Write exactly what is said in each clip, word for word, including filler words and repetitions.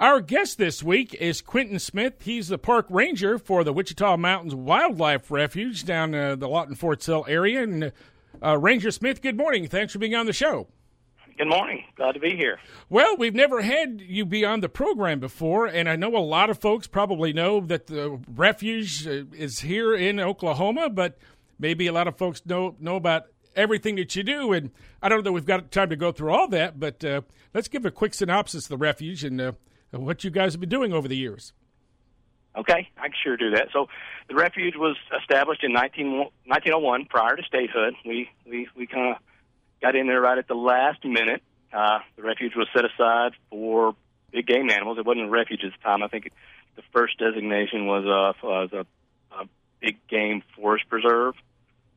Our guest this week is Quinton Smith. He's the park ranger for the Wichita Mountains Wildlife Refuge down uh, the Lawton-Fort Sill area. And uh, Ranger Smith, good morning. Thanks for being on the show. Good morning. Glad to be here. Well, we've never had you be on the program before, and I know a lot of folks probably know that the refuge is here in Oklahoma, but maybe a lot of folks know, know about everything that you do, and I don't know that we've got time to go through all that, but uh, let's give a quick synopsis of the refuge and uh, what you guys have been doing over the years. Okay, I can sure do that. So the refuge was established in nineteen oh one prior to statehood. We, we, we kind of got in there right at the last minute. Uh, the refuge was set aside for big game animals. It wasn't a refuge at the time. I think it, the first designation was, uh, was a, a big game forest preserve.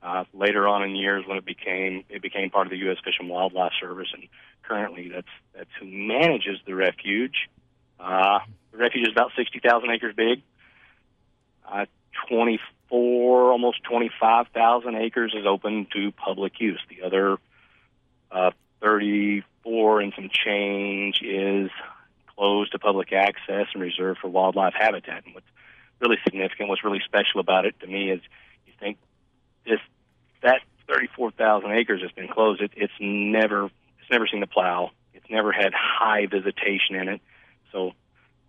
Uh, later on in years, when it became it became part of the U S Fish and Wildlife Service, and currently that's that's who manages the refuge. Uh, the refuge is about sixty thousand acres big. Uh, twenty-four, almost twenty-five thousand acres is open to public use. The other Uh, thirty-four and some change is closed to public access and reserved for wildlife habitat. And what's really significant, what's really special about it to me is you think this that thirty-four thousand acres that's been closed, it, it's never it's never seen the plow. It's never had high visitation in it. So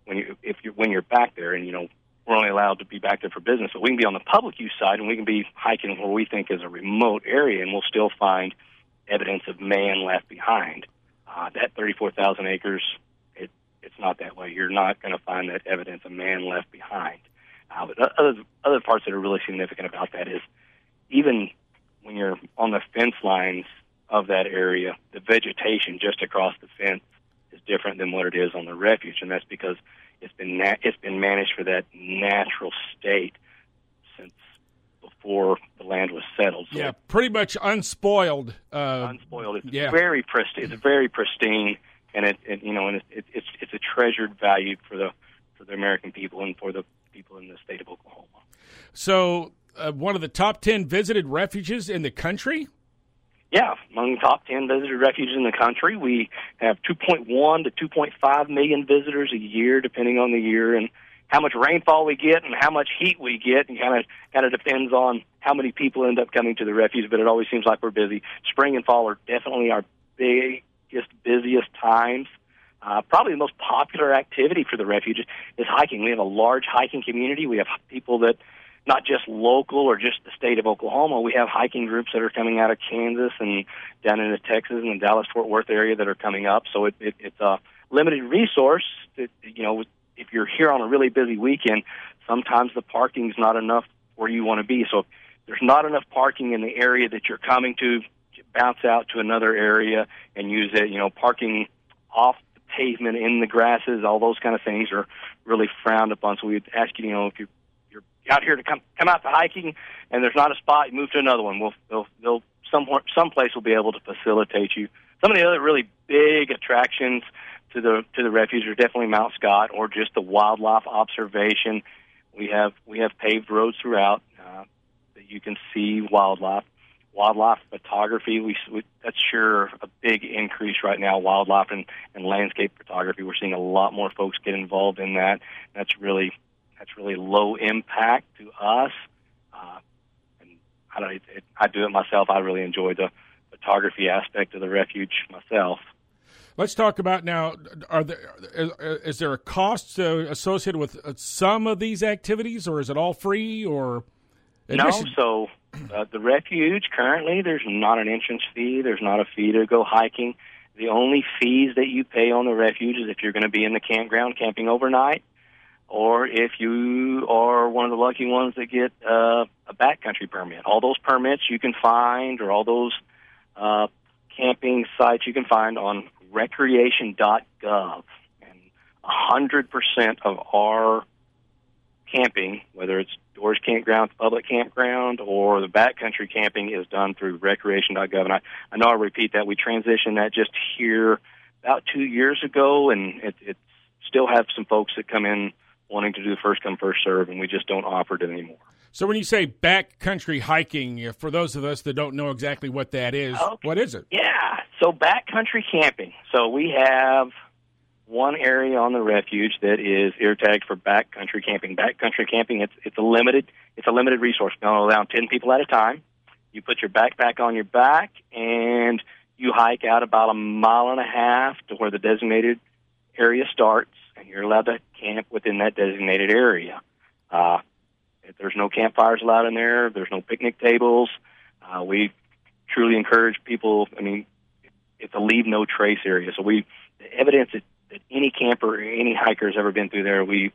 when you if you when you're back there, and you know we're only allowed to be back there for business, but we can be on the public use side and we can be hiking where we think is a remote area, and we'll still find evidence of man left behind. Uh, that thirty-four thousand acres, it, it's not that way. You're not going to find that evidence of man left behind. Uh, but other, other parts that are really significant about that is even when you're on the fence lines of that area, the vegetation just across the fence is different than what it is on the refuge, and that's because it's been na- it's been managed for that natural state since before the land was settled. So yeah, pretty much unspoiled. Uh, unspoiled. It's yeah. very pristine. It's very pristine, and it, it you know, and it, it, it's it's a treasured value for the for the American people and for the people in the state of Oklahoma. So, uh, one of the top ten visited refuges in the country. Yeah, among the top ten visited refuges in the country, we have two point one to two point five million visitors a year, depending on the year and how much rainfall we get and how much heat we get, and kind of kind of depends on how many people end up coming to the refuge, but it always seems like we're busy. Spring and fall are definitely our biggest, busiest times. Uh, probably the most popular activity for the refuge is hiking. We have a large hiking community. We have people that, not just local or just the state of Oklahoma, we have hiking groups that are coming out of Kansas and down into Texas and the Dallas-Fort Worth area that are coming up. So it, it, it's a limited resource that, you know, if you're here on a really busy weekend, sometimes the parking's not enough where you want to be. So if there's not enough parking in the area that you're coming to, bounce out to another area and use it. You know, parking off the pavement, in the grasses, all those kind of things are really frowned upon. So we'd ask you, you know, if you're, you're out here to come come out to hiking and there's not a spot, you move to another one. We'll, they'll, they'll, some, some place will be able to facilitate you. Some of the other really big attractions to the to the refuge are definitely Mount Scott or just the wildlife observation. We have we have paved roads throughout uh, that you can see wildlife. Wildlife photography, we, we that's sure a big increase right now. Wildlife and, and landscape photography, we're seeing a lot more folks get involved in that. That's really that's really low impact to us. Uh, and I don't it, it, I do it myself. I really enjoy the photography aspect of the refuge myself. Let's talk about now, are there, is there a cost associated with some of these activities, or is it all free? Or admission? No, so uh, the refuge currently, there's not an entrance fee. There's not a fee to go hiking. The only fees that you pay on the refuge is if you're going to be in the campground camping overnight, or if you are one of the lucky ones that get uh, a backcountry permit. All those permits you can find, or all those uh, camping sites you can find on Recreation dot gov, and one hundred percent of our camping, whether it's Doors Campground, Public Campground, or the backcountry camping, is done through Recreation dot gov. And I, I know I repeat that. We transitioned that just here about two years ago, and it, it still have some folks that come in wanting to do the first come, first serve, and we just don't offer it anymore. So when you say backcountry hiking, for those of us that don't know exactly what that is, okay. What is it? Yeah. So backcountry camping. So we have one area on the refuge that is ear tagged for backcountry camping. Backcountry camping, it's it's a limited it's a limited resource. They'll allow ten people at a time. You put your backpack on your back and you hike out about a mile and a half to where the designated area starts, and you're allowed to camp within that designated area. Uh, there's no campfires allowed in there. There's no picnic tables. Uh, we truly encourage people. I mean, it's a leave no trace area. So we the evidence that, that any camper or any hiker has ever been through there, we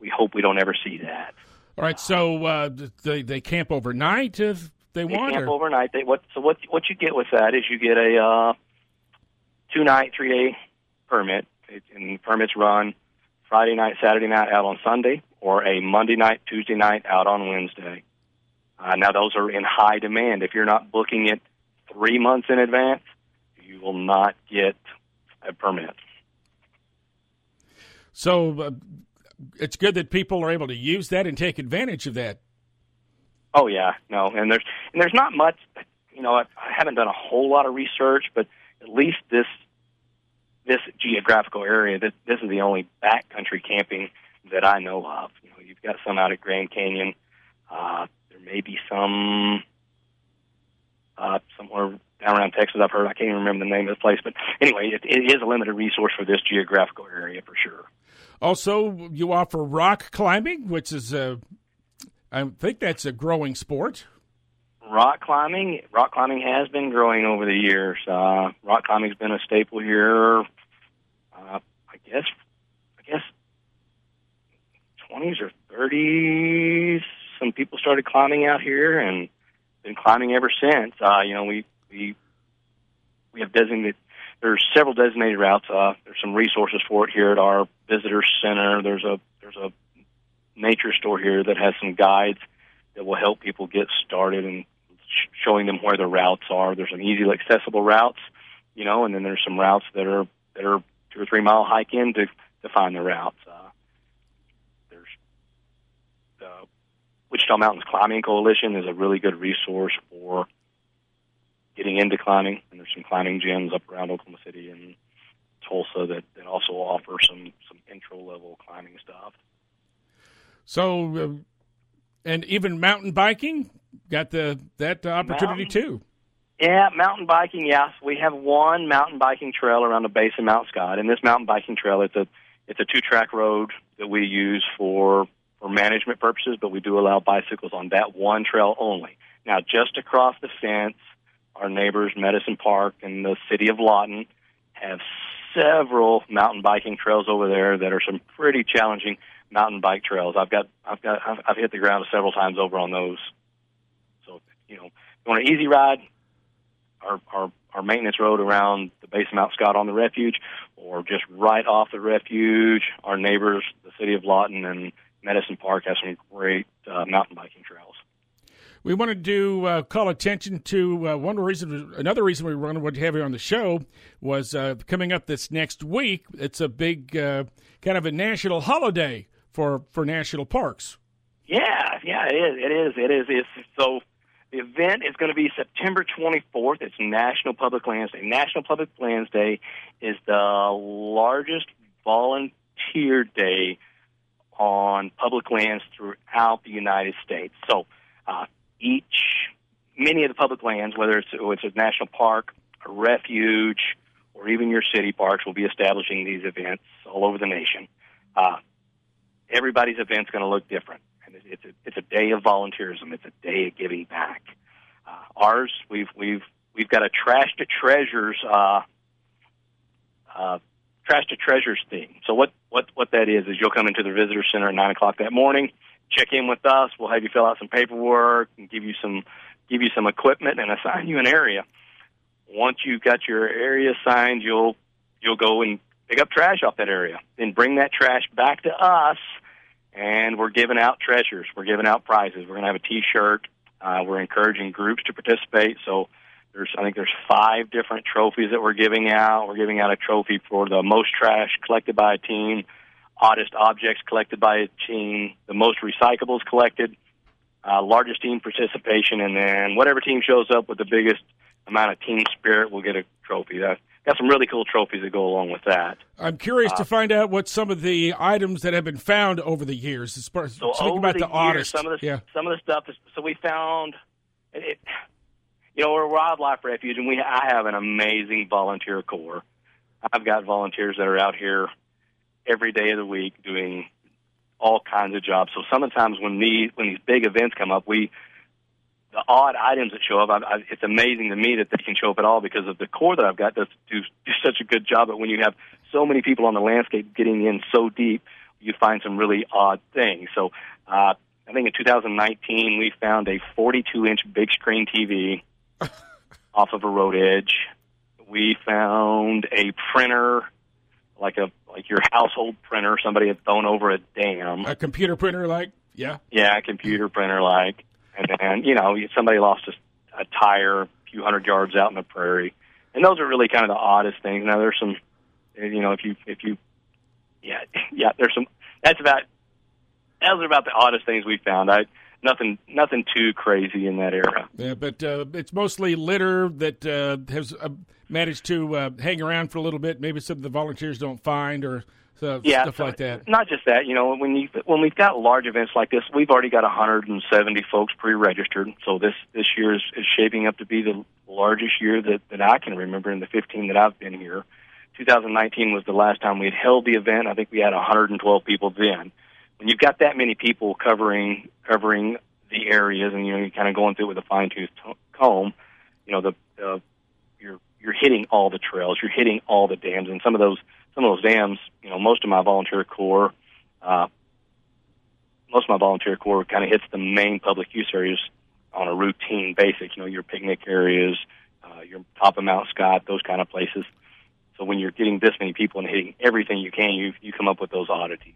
we hope we don't ever see that. All right. So uh, they they camp overnight if they, they want. They camp or? overnight. They, what, so what what you get with that is you get a uh, two night, three day permit, it, and permits run Friday night, Saturday night, out on Sunday, or a Monday night, Tuesday night, out on Wednesday. Uh, now, those are in high demand. If you're not booking it three months in advance, you will not get a permit. So uh, it's good that people are able to use that and take advantage of that. Oh, yeah. No, and there's and there's not much, you know, I, I haven't done a whole lot of research, but at least this this geographical area, this, this is the only backcountry camping that I know of. You know, you've got some out at Grand Canyon. Uh, there may be some uh, somewhere down around Texas. I've heard. I can't even remember the name of the place. But anyway, it, it is a limited resource for this geographical area for sure. Also, you offer rock climbing, which is a, I think that's a growing sport. Rock climbing, rock climbing has been growing over the years. Uh, rock climbing's been a staple here. Uh, I guess, I guess, twenties or thirties. Some people started climbing out here and been climbing ever since. Uh, you know, we we we have designated. There's several designated routes. Uh, there's some resources for it here at our visitor center. There's a there's a nature store here that has some guides that will help people get started and sh- showing them where the routes are. There's some easily accessible routes, you know, and then there's some routes that are that are two or three mile hike in to to find the routes. Uh, there's the Wichita Mountains Climbing Coalition is a really good resource for getting into climbing, and there's some climbing gyms up around Oklahoma City and Tulsa that, that also offer some, some intro-level climbing stuff. So, uh, and even mountain biking, got the that opportunity mountain, too. Yeah, mountain biking, yes. We have one mountain biking trail around the base of Mount Scott, and this mountain biking trail, it's a, it's a two-track road that we use for for management purposes, but we do allow bicycles on that one trail only. Now, just across the fence, our neighbors, Medicine Park and the city of Lawton, have several mountain biking trails over there that are some pretty challenging mountain bike trails. I've got, I've got, I've, I've hit the ground several times over on those. So, you know, if you want an easy ride, our, our, our maintenance road around the base of Mount Scott on the refuge, or just right off the refuge, our neighbors, the city of Lawton and Medicine Park, has some great uh, mountain biking trails. We wanted to uh, call attention to uh, one reason. Another reason we wanted to have you on the show was uh, coming up this next week. It's a big uh, kind of a national holiday for, for national parks. Yeah, yeah, it is. It is. It is. It's, so the event is going to be September twenty-fourth. It's National Public Lands Day. National Public Lands Day is the largest volunteer day on public lands throughout the United States. So, uh, Each, many of the public lands, whether it's, it's a national park, a refuge, or even your city parks, will be establishing these events all over the nation. Uh, everybody's event's going to look different. And it's a, it's a day of volunteerism. It's a day of giving back. Uh, ours, we've we've we've got a trash to treasures, uh, uh, trash to treasures theme. So what what what that is is you'll come into the visitor center at nine o'clock that morning. Check in with us. We'll have you fill out some paperwork and give you some give you some equipment and assign you an area. Once you've got your area assigned, you'll you'll go and pick up trash off that area. Then bring that trash back to us, and we're giving out treasures. We're giving out prizes. We're going to have a T-shirt. Uh, we're encouraging groups to participate. So there's I think there's five different trophies that we're giving out. We're giving out a trophy for the most trash collected by a team, oddest objects collected by a team, the most recyclables collected, uh, largest team participation, and then whatever team shows up with the biggest amount of team spirit will get a trophy. That, got some really cool trophies that go along with that. I'm curious uh, to find out what some of the items that have been found over the years. As far as so over about the, the years, some of the yeah. some of the stuff. Is, so we found, it, you know, we're a wildlife refuge, and we I have an amazing volunteer corps. I've got volunteers that are out here every day of the week doing all kinds of jobs. So sometimes when these when these big events come up, we the odd items that show up, I, I, it's amazing to me that they can show up at all because of the core that I've got does do such a good job. But when you have so many people on the landscape getting in so deep, you find some really odd things. So uh, I think in two thousand nineteen, we found a forty-two inch big screen T V off of a road edge. We found a printer, like a like your household printer. Somebody had thrown over a dam. A computer printer, like? Yeah. Yeah, a computer printer, like. And then, you know, somebody lost a, a tire a few hundred yards out in the prairie. And those are really kind of the oddest things. Now, there's some, you know, if you, if you, yeah, yeah, there's some, that's about, those are about the oddest things we found. I, nothing, nothing too crazy in that era. Yeah, but uh, it's mostly litter that uh, has uh, managed to uh, hang around for a little bit. Maybe some of the volunteers don't find or So, yeah, stuff so, like that. Not just that, you know, when you when we've got large events like this, we've already got one hundred seventy folks pre-registered. So this this year is, is shaping up to be the largest year that, that I can remember in the fifteen that I've been here. twenty nineteen was the last time we had held the event. I think we had one hundred twelve people then. When you've got that many people covering covering the areas, and you know, you're kind of going through it with a fine-tooth comb, you know, the uh, you're you're hitting all the trails, you're hitting all the dams, and some of those. Some of those dams, you know, most of my volunteer corps, uh, most of my volunteer corps kind of hits the main public use areas on a routine basis. You know, your picnic areas, uh, your top of Mount Scott, those kind of places. So when you're getting this many people and hitting everything you can, you you come up with those oddities.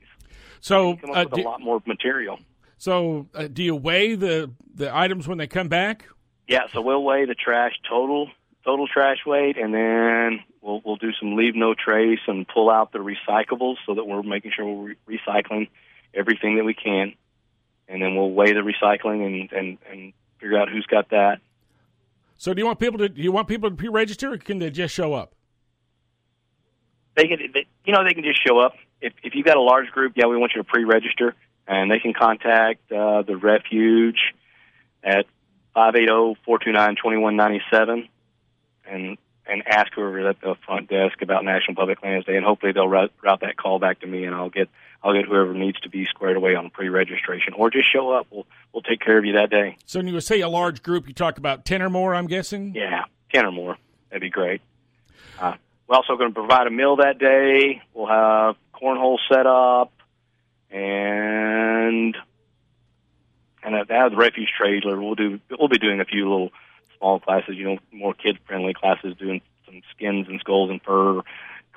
So you come up uh, with do, a lot more material. So uh, do you weigh the, the items when they come back? Yeah, so we'll weigh the trash total. Total trash weight, and then we'll we'll do some leave no trace and pull out the recyclables so that we're making sure we're re- recycling everything that we can. And then we'll weigh the recycling and, and, and figure out who's got that. So, do you want people to do you want people to pre-register, or can they just show up? They can, they, you know, they can just show up. If if you've got a large group, yeah, we want you to pre-register, and they can contact uh, the refuge at five eight zero, four two nine, two one nine seven. And and ask whoever's at the front desk about National Public Lands Day, and hopefully they'll route, route that call back to me, and I'll get I'll get whoever needs to be squared away on pre-registration, or just show up. We'll we'll take care of you that day. So when you say a large group, you talk about ten or more, I'm guessing. Yeah, ten or more. That'd be great. Uh, we're also going to provide a meal that day. We'll have cornhole set up, and and at the refuge trailer, we'll do we'll be doing a few little. Small classes, you know, more kid-friendly classes, doing some skins and skulls and fur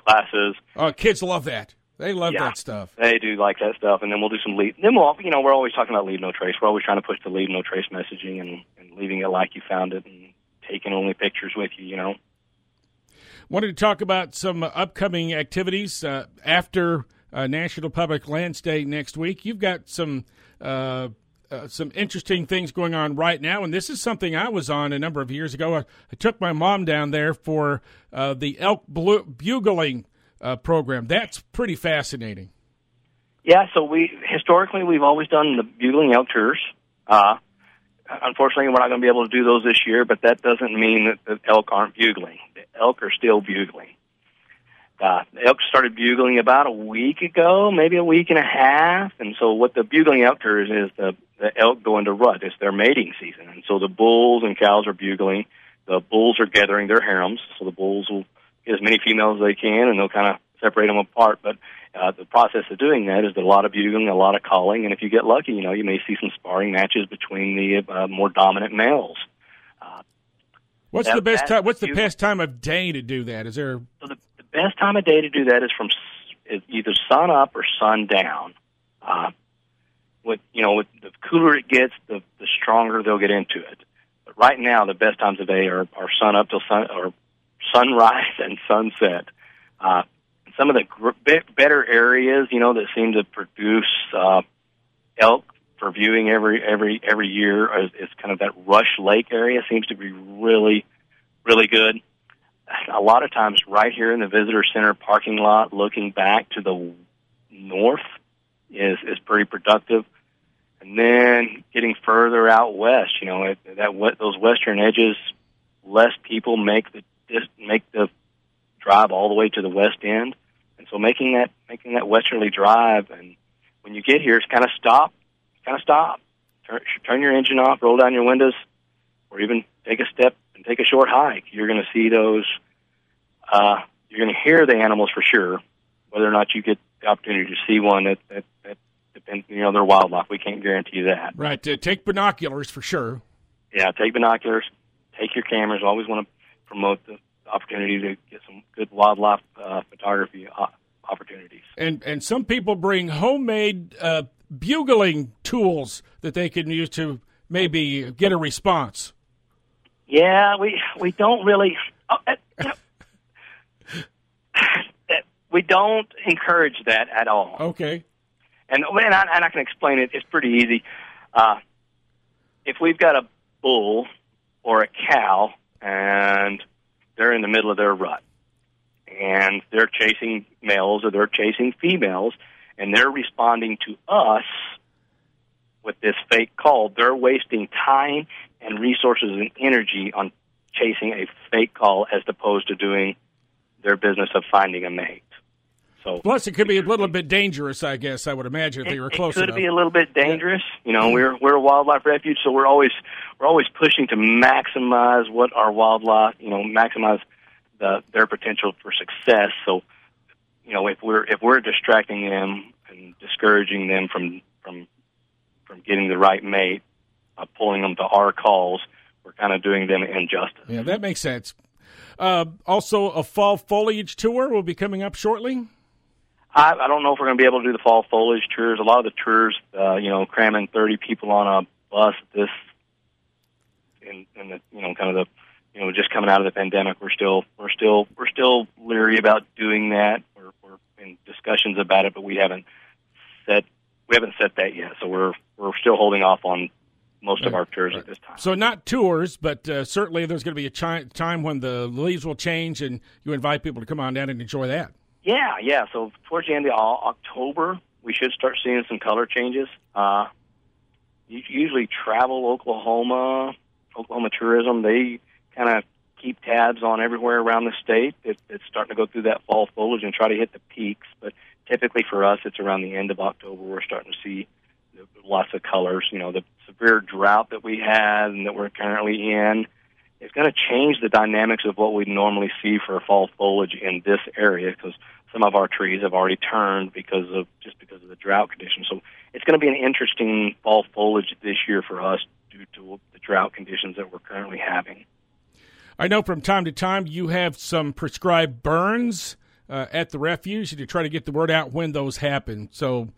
classes. Oh, uh, kids love that. They love yeah, that stuff. They do like that stuff, and then we'll do some lead. Then we'll, you know, we're always talking about leave no trace. We're always trying to push the leave no trace messaging and, and leaving it like you found it and taking only pictures with you, you know. Wanted to talk about some upcoming activities uh, after uh, National Public Lands Day next week. You've got some... Uh, Uh, some interesting things going on right now, and this is something I was on a number of years ago. I, I took my mom down there for uh, the elk blue, bugling uh, program. That's pretty fascinating. Yeah, so we historically we've always done the bugling elk tours. Uh, unfortunately, we're not going to be able to do those this year, but that doesn't mean that the elk aren't bugling. The elk are still bugling. Uh, the elk started bugling about a week ago, maybe a week and a half. And so what the bugling elk tour is, is the, the elk go into rut. It's their mating season. And so the bulls and cows are bugling. The bulls are gathering their harems. So the bulls will get as many females as they can, and they'll kind of separate them apart. But uh, the process of doing that is a lot of bugling, a lot of calling. And if you get lucky, you know, you may see some sparring matches between the uh, more dominant males. Uh, what's that, the best time? What's the bugling. best time of day to do that? Is there... So the, best time of day to do that is from either sun up or sun down. Uh, with you know, with the cooler it gets, the, the stronger they'll get into it. But right now, the best times of day are, are sun up till sun or sunrise and sunset. Uh, some of the gr- bit better areas, you know, that seem to produce uh, elk for viewing every every every year is, is kind of that Rush Lake area. Seems to be really really good. a lot of times right here in the visitor center parking lot, looking back to the north is, is pretty productive. And then getting further out west, you know, it, that what those western edges, less people make the make the drive all the way to the west end, and so making that making that westerly drive, and when you get here, it's kind of stop, kind of stop, turn, turn your engine off, roll down your windows, or even take a step and take a short hike. You're going to see those. Uh, you're going to hear the animals for sure, whether or not you get the opportunity to see one at that. Depends, you know, their wildlife. We can't guarantee that. Right. Uh, take binoculars for sure. Yeah, take binoculars. Take your cameras. Always want to promote the opportunity to get some good wildlife uh, photography opportunities. And and some people bring homemade uh, bugling tools that they can use to maybe get a response. Yeah, we we don't really. Oh, uh, you know, we don't encourage that at all. Okay. And, and, I, and I can explain it. It's pretty easy. Uh, if we've got a bull or a cow and they're in the middle of their rut and they're chasing males or they're chasing females and they're responding to us with this fake call, they're wasting time and resources and energy on chasing a fake call as opposed to doing their business of finding a mate. So, plus, it could be a little bit dangerous, I guess, I would imagine, if they were close enough. It could be a little bit dangerous. You know, we're we're a wildlife refuge, so we're always we're always pushing to maximize what our wildlife, you know, maximize the, their potential for success. So, you know, if we're if we're distracting them and discouraging them from from from getting the right mate, uh, pulling them to our calls, we're kind of doing them injustice. Yeah, that makes sense. Uh, also, a fall foliage tour will be coming up shortly. I, I don't know if we're going to be able to do the fall foliage tours. A lot of the tours, uh, you know, cramming thirty people on a bus. This, and, and the, you know, kind of the, you know, just coming out of the pandemic, we're still, we're still, we're still leery about doing that. We're, we're in discussions about it, but we haven't set, we haven't set that yet. So we're, we're still holding off on most right. of our tours right. at this time. So not tours, but uh, certainly there's going to be a chi- time when the leaves will change, and you invite people to come on down and enjoy that. Yeah, yeah. So towards the end of October, we should start seeing some color changes. Uh, usually Travel Oklahoma, Oklahoma Tourism, they kind of keep tabs on everywhere around the state. It, it's starting to go through that fall foliage and try to hit the peaks. But typically for us, it's around the end of October we're starting to see lots of colors. You know, the severe drought that we had and that we're currently in, it's going to change the dynamics of what we normally see for fall foliage in this area because some of our trees have already turned because of just because of the drought conditions. So it's going to be an interesting fall foliage this year for us due to the drought conditions that we're currently having. I know from time to time you have some prescribed burns uh, at the refuge and you try to get the word out when those happen. So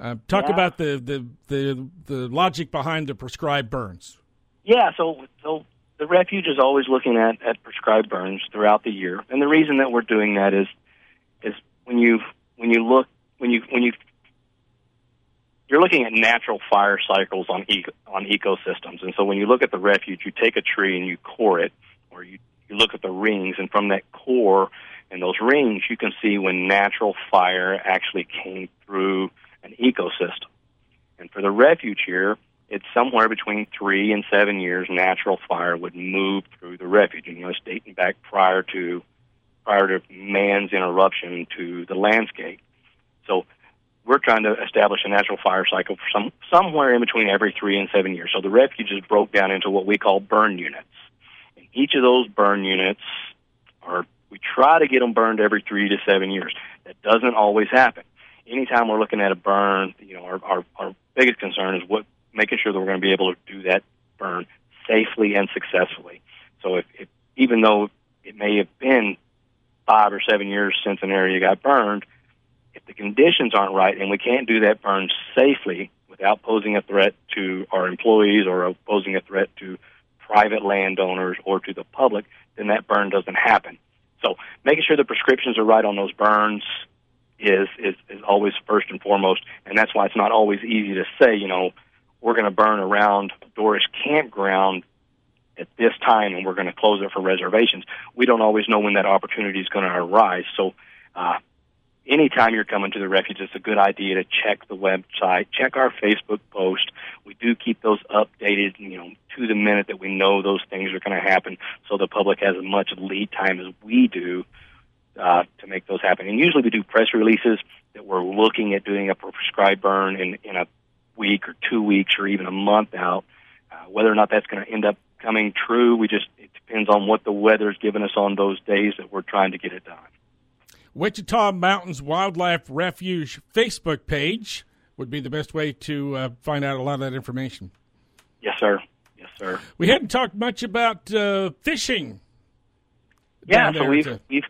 uh, talk yeah. about the, the, the, the logic behind the prescribed burns. Yeah, so... so the refuge is always looking at, at prescribed burns throughout the year, and the reason that we're doing that is is when you when you look when you when you you're looking at natural fire cycles on eco, on ecosystems, and so when you look at the refuge, you take a tree and you core it, or you, you look at the rings, and from that core and those rings, you can see when natural fire actually came through an ecosystem, and for the refuge here, it's somewhere between three and seven years natural fire would move through the refuge. And, you know, it's dating back prior to prior to man's interruption to the landscape. So we're trying to establish a natural fire cycle for some, somewhere in between every three and seven years. So the refuge is broke down into what we call burn units. And each of those burn units, are we try to get them burned every three to seven years. That doesn't always happen. Anytime we're looking at a burn, you know, our, our, our biggest concern is what making sure that we're going to be able to do that burn safely and successfully. So if, if even though it may have been five or seven years since an area got burned, if the conditions aren't right and we can't do that burn safely without posing a threat to our employees or posing a threat to private landowners or to the public, then that burn doesn't happen. So making sure the prescriptions are right on those burns is, is, is always first and foremost, and that's why it's not always easy to say, you know, we're going to burn around Doris Campground at this time and we're going to close it for reservations. We don't always know when that opportunity is going to arise. So uh, anytime you're coming to the refuge, it's a good idea to check the website, check our Facebook post. We do keep those updated, you know, to the minute that we know those things are going to happen, so the public has as much lead time as we do uh, to make those happen. And usually we do press releases that we're looking at doing a prescribed burn in, in a week or two weeks or even a month out. Uh, whether or not that's going to end up coming true, we just it depends on what the weather's giving us on those days that we're trying to get it done. Wichita Mountains Wildlife Refuge Facebook page would be the best way to uh, find out a lot of that information. Yes, sir. Yes, sir. We hadn't talked much about uh, fishing. Yeah, so we've, to... we've,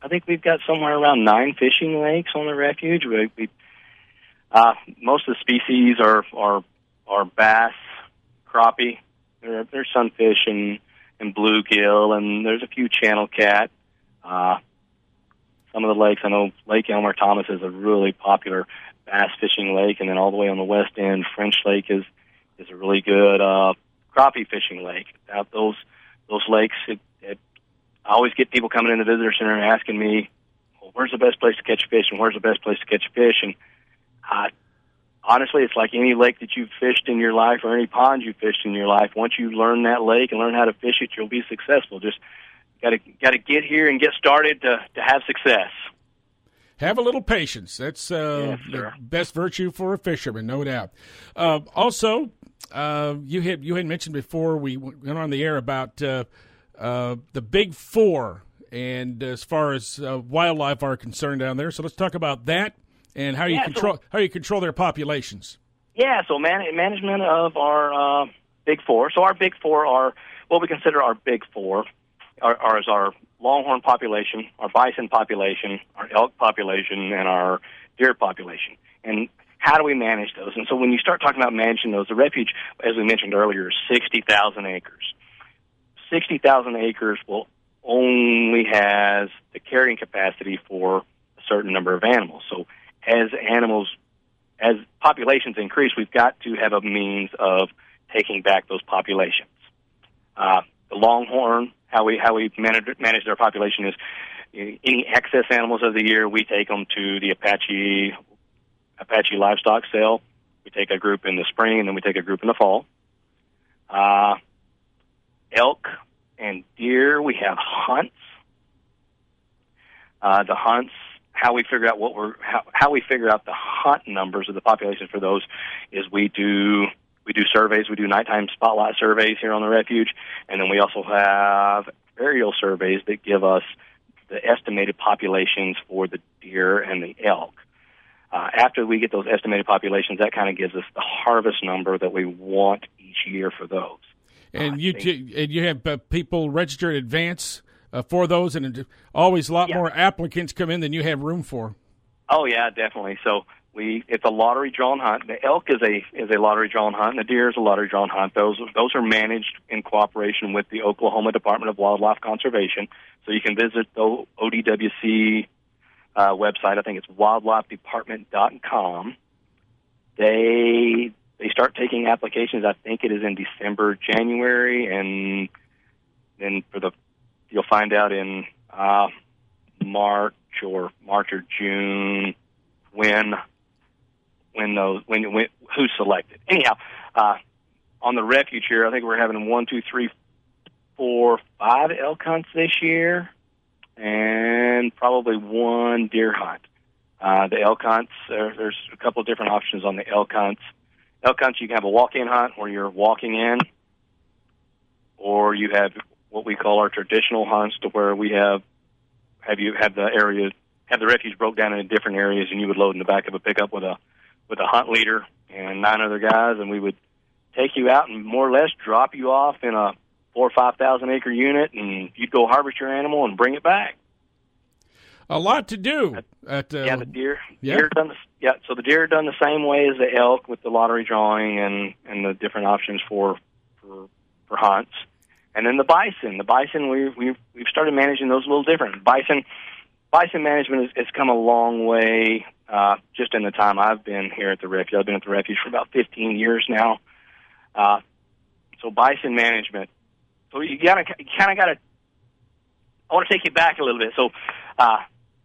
I think we've got somewhere around nine fishing lakes on the refuge. We, we uh, most of the species are are, are bass, crappie. There, there's sunfish and, and bluegill, and there's a few channel cat. Uh, some of the lakes, I know Lake Elmer Thomas is a really popular bass fishing lake, and then all the way on the west end, French Lake is is a really good uh, crappie fishing lake. Without those those lakes, it, it, I always get people coming in the visitor center and asking me, well, where's the best place to catch fish, and where's the best place to catch fish? And I honestly, it's like any lake that you've fished in your life or any pond you've fished in your life. Once you learn that lake and learn how to fish it, you'll be successful. Just got to got to get here and get started to, to have success. Have a little patience. That's uh, yes, the best virtue for a fisherman, no doubt. Uh, also, uh, you had you had mentioned before we went on the air about uh, uh, the Big Four, and as far as uh, wildlife are concerned down there. So let's talk about that. And how you yeah, control so, how you control their populations? Yeah, so man, management of our uh, Big Four. So our Big Four are what we consider our Big Four. Are, are is our longhorn population, our bison population, our elk population, and our deer population. And how do we manage those? And so when you start talking about managing those, the refuge, as we mentioned earlier, is sixty thousand acres. Sixty thousand acres will only has the carrying capacity for a certain number of animals. So as animals, as populations increase, we've got to have a means of taking back those populations. Uh, the longhorn, how we how we manage, manage their population is any excess animals of the year, we take them to the Apache Apache livestock sale. We take a group in the spring, and then we take a group in the fall. Uh, elk and deer, we have hunts. Uh, the hunts. How we figure out what we're how, how we figure out the hunt numbers of the population for those is we do we do surveys, we do nighttime spotlight surveys here on the refuge, and then we also have aerial surveys that give us the estimated populations for the deer and the elk. Uh, after we get those estimated populations, that kind of gives us the harvest number that we want each year for those. And uh, you t- and you have uh, people register in advance. Uh, for those, and always a lot yeah. more applicants come in than you have room for. Oh yeah, definitely. So we it's a lottery drawn hunt. The elk is a is a lottery drawn hunt, and the deer is a lottery drawn hunt. Those those are managed in cooperation with the Oklahoma Department of Wildlife Conservation. So you can visit the O D W C uh, website. I think it's wildlife department dot com. They they start taking applications. I think it is in December, January, and then for the You'll find out in uh, March or March or June when when those when, when who's selected. Anyhow, uh, on the refuge here, I think we're having one, two, three, four, five elk hunts this year, and probably one deer hunt. Uh, the elk hunts, there, there's a couple of different options on the elk hunts. Elk hunts, you can have a walk-in hunt where you're walking in, or you have what we call our traditional hunts, to where we have have you have the area have the refuge broke down into different areas, and you would load in the back of a pickup with a with a hunt leader and nine other guys, and we would take you out and more or less drop you off in a four or five thousand acre unit, and you'd go harvest your animal and bring it back. A lot to do. At, uh, yeah, the deer. Yeah. Deer done the, yeah, so the deer are done the same way as the elk with the lottery drawing and and the different options for for, for hunts. And then the bison. The bison, we, we've we've started managing those a little different. Bison, bison management has, has come a long way uh, just in the time I've been here at the refuge. I've been at the refuge for about fifteen years now. Uh, so bison management, So you gotta kind of gotta. I want to take you back a little bit. So, uh,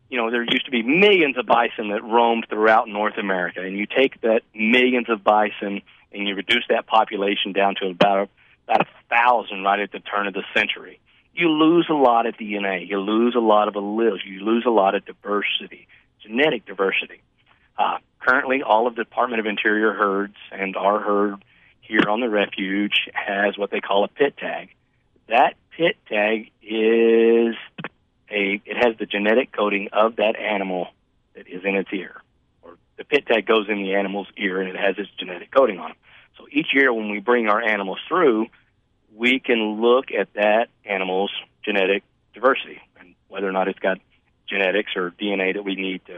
you know, there used to be millions of bison that roamed throughout North America, and you take that millions of bison and you reduce that population down to about about a thousand right at the turn of the century. You lose a lot of D N A. You lose a lot of alleles. You lose a lot of diversity, genetic diversity. Uh, currently, all of the Department of Interior herds and our herd here on the refuge has what they call a pit tag. That pit tag is a, it has the genetic coding of that animal that is in its ear. Or the pit tag goes in the animal's ear and it has its genetic coding on it. So each year when we bring our animals through, we can look at that animal's genetic diversity and whether or not it's got genetics or D N A that we need to,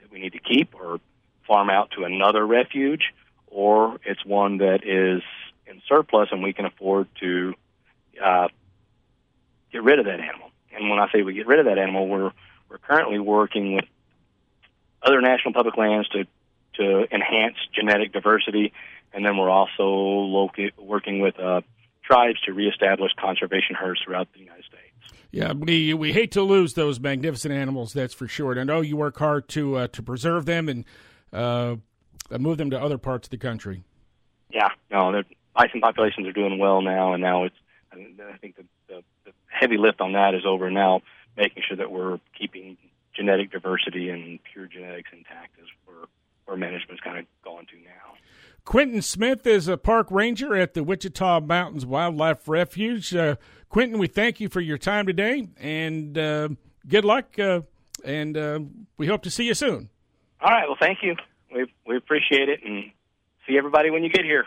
that we need to keep or farm out to another refuge, or it's one that is in surplus and we can afford to uh, get rid of that animal. And when I say we get rid of that animal, we're we're currently working with other national public lands to, to enhance genetic diversity, and then we're also loca- working with uh, tribes to reestablish conservation herds throughout the United States. Yeah, we we hate to lose those magnificent animals, that's for sure. And I know you work hard to uh, to preserve them and uh, move them to other parts of the country. Yeah, no, the bison populations are doing well now, and now it's I think the, the, the heavy lift on that is over now, making sure that we're keeping genetic diversity and pure genetics intact is where, where management's kind of going to now. Quinton Smith is a park ranger at the Wichita Mountains Wildlife Refuge. Uh, Quinton, we thank you for your time today, and uh, good luck, uh, and uh, we hope to see you soon. All right, well, thank you. We, we appreciate it, and see everybody when you get here.